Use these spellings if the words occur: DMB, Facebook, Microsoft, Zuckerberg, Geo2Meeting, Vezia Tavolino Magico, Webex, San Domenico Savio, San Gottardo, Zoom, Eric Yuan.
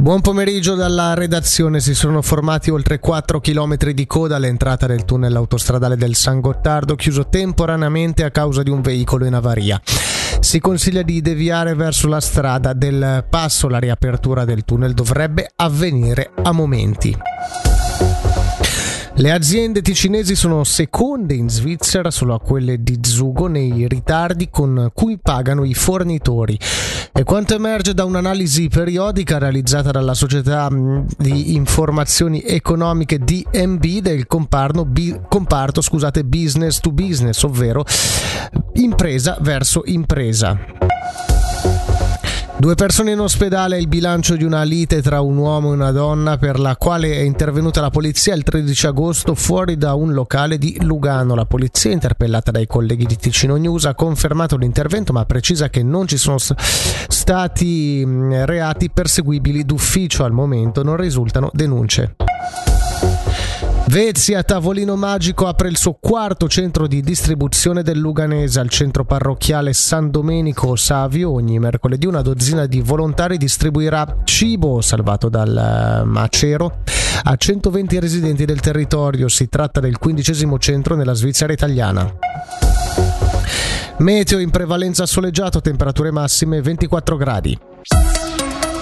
Buon pomeriggio dalla redazione. Si sono formati oltre 4 km di coda all'entrata del tunnel autostradale del San Gottardo, chiuso temporaneamente a causa di un veicolo in avaria. Si consiglia di deviare verso la strada del passo. La riapertura del tunnel dovrebbe avvenire a momenti. Le aziende ticinesi sono seconde in Svizzera solo a quelle di Zugo nei ritardi con cui pagano i fornitori. E quanto emerge da un'analisi periodica realizzata dalla società di informazioni economiche DMB del comparto business to business, ovvero impresa verso impresa. 2 persone in ospedale è il bilancio di una lite tra un uomo e una donna per la quale è intervenuta la polizia il 13 agosto fuori da un locale di Lugano. La polizia, interpellata dai colleghi di Ticino News, ha confermato l'intervento ma precisa che non ci sono stati reati perseguibili d'ufficio. Al momento non risultano denunce. Vezia Tavolino Magico apre il suo 4° centro di distribuzione del Luganese. Al centro parrocchiale San Domenico Savio ogni mercoledì una dozzina di volontari distribuirà cibo salvato dal macero a 120 residenti del territorio. Si tratta del 15° centro nella Svizzera italiana. Meteo in prevalenza soleggiato, temperature massime 24 gradi.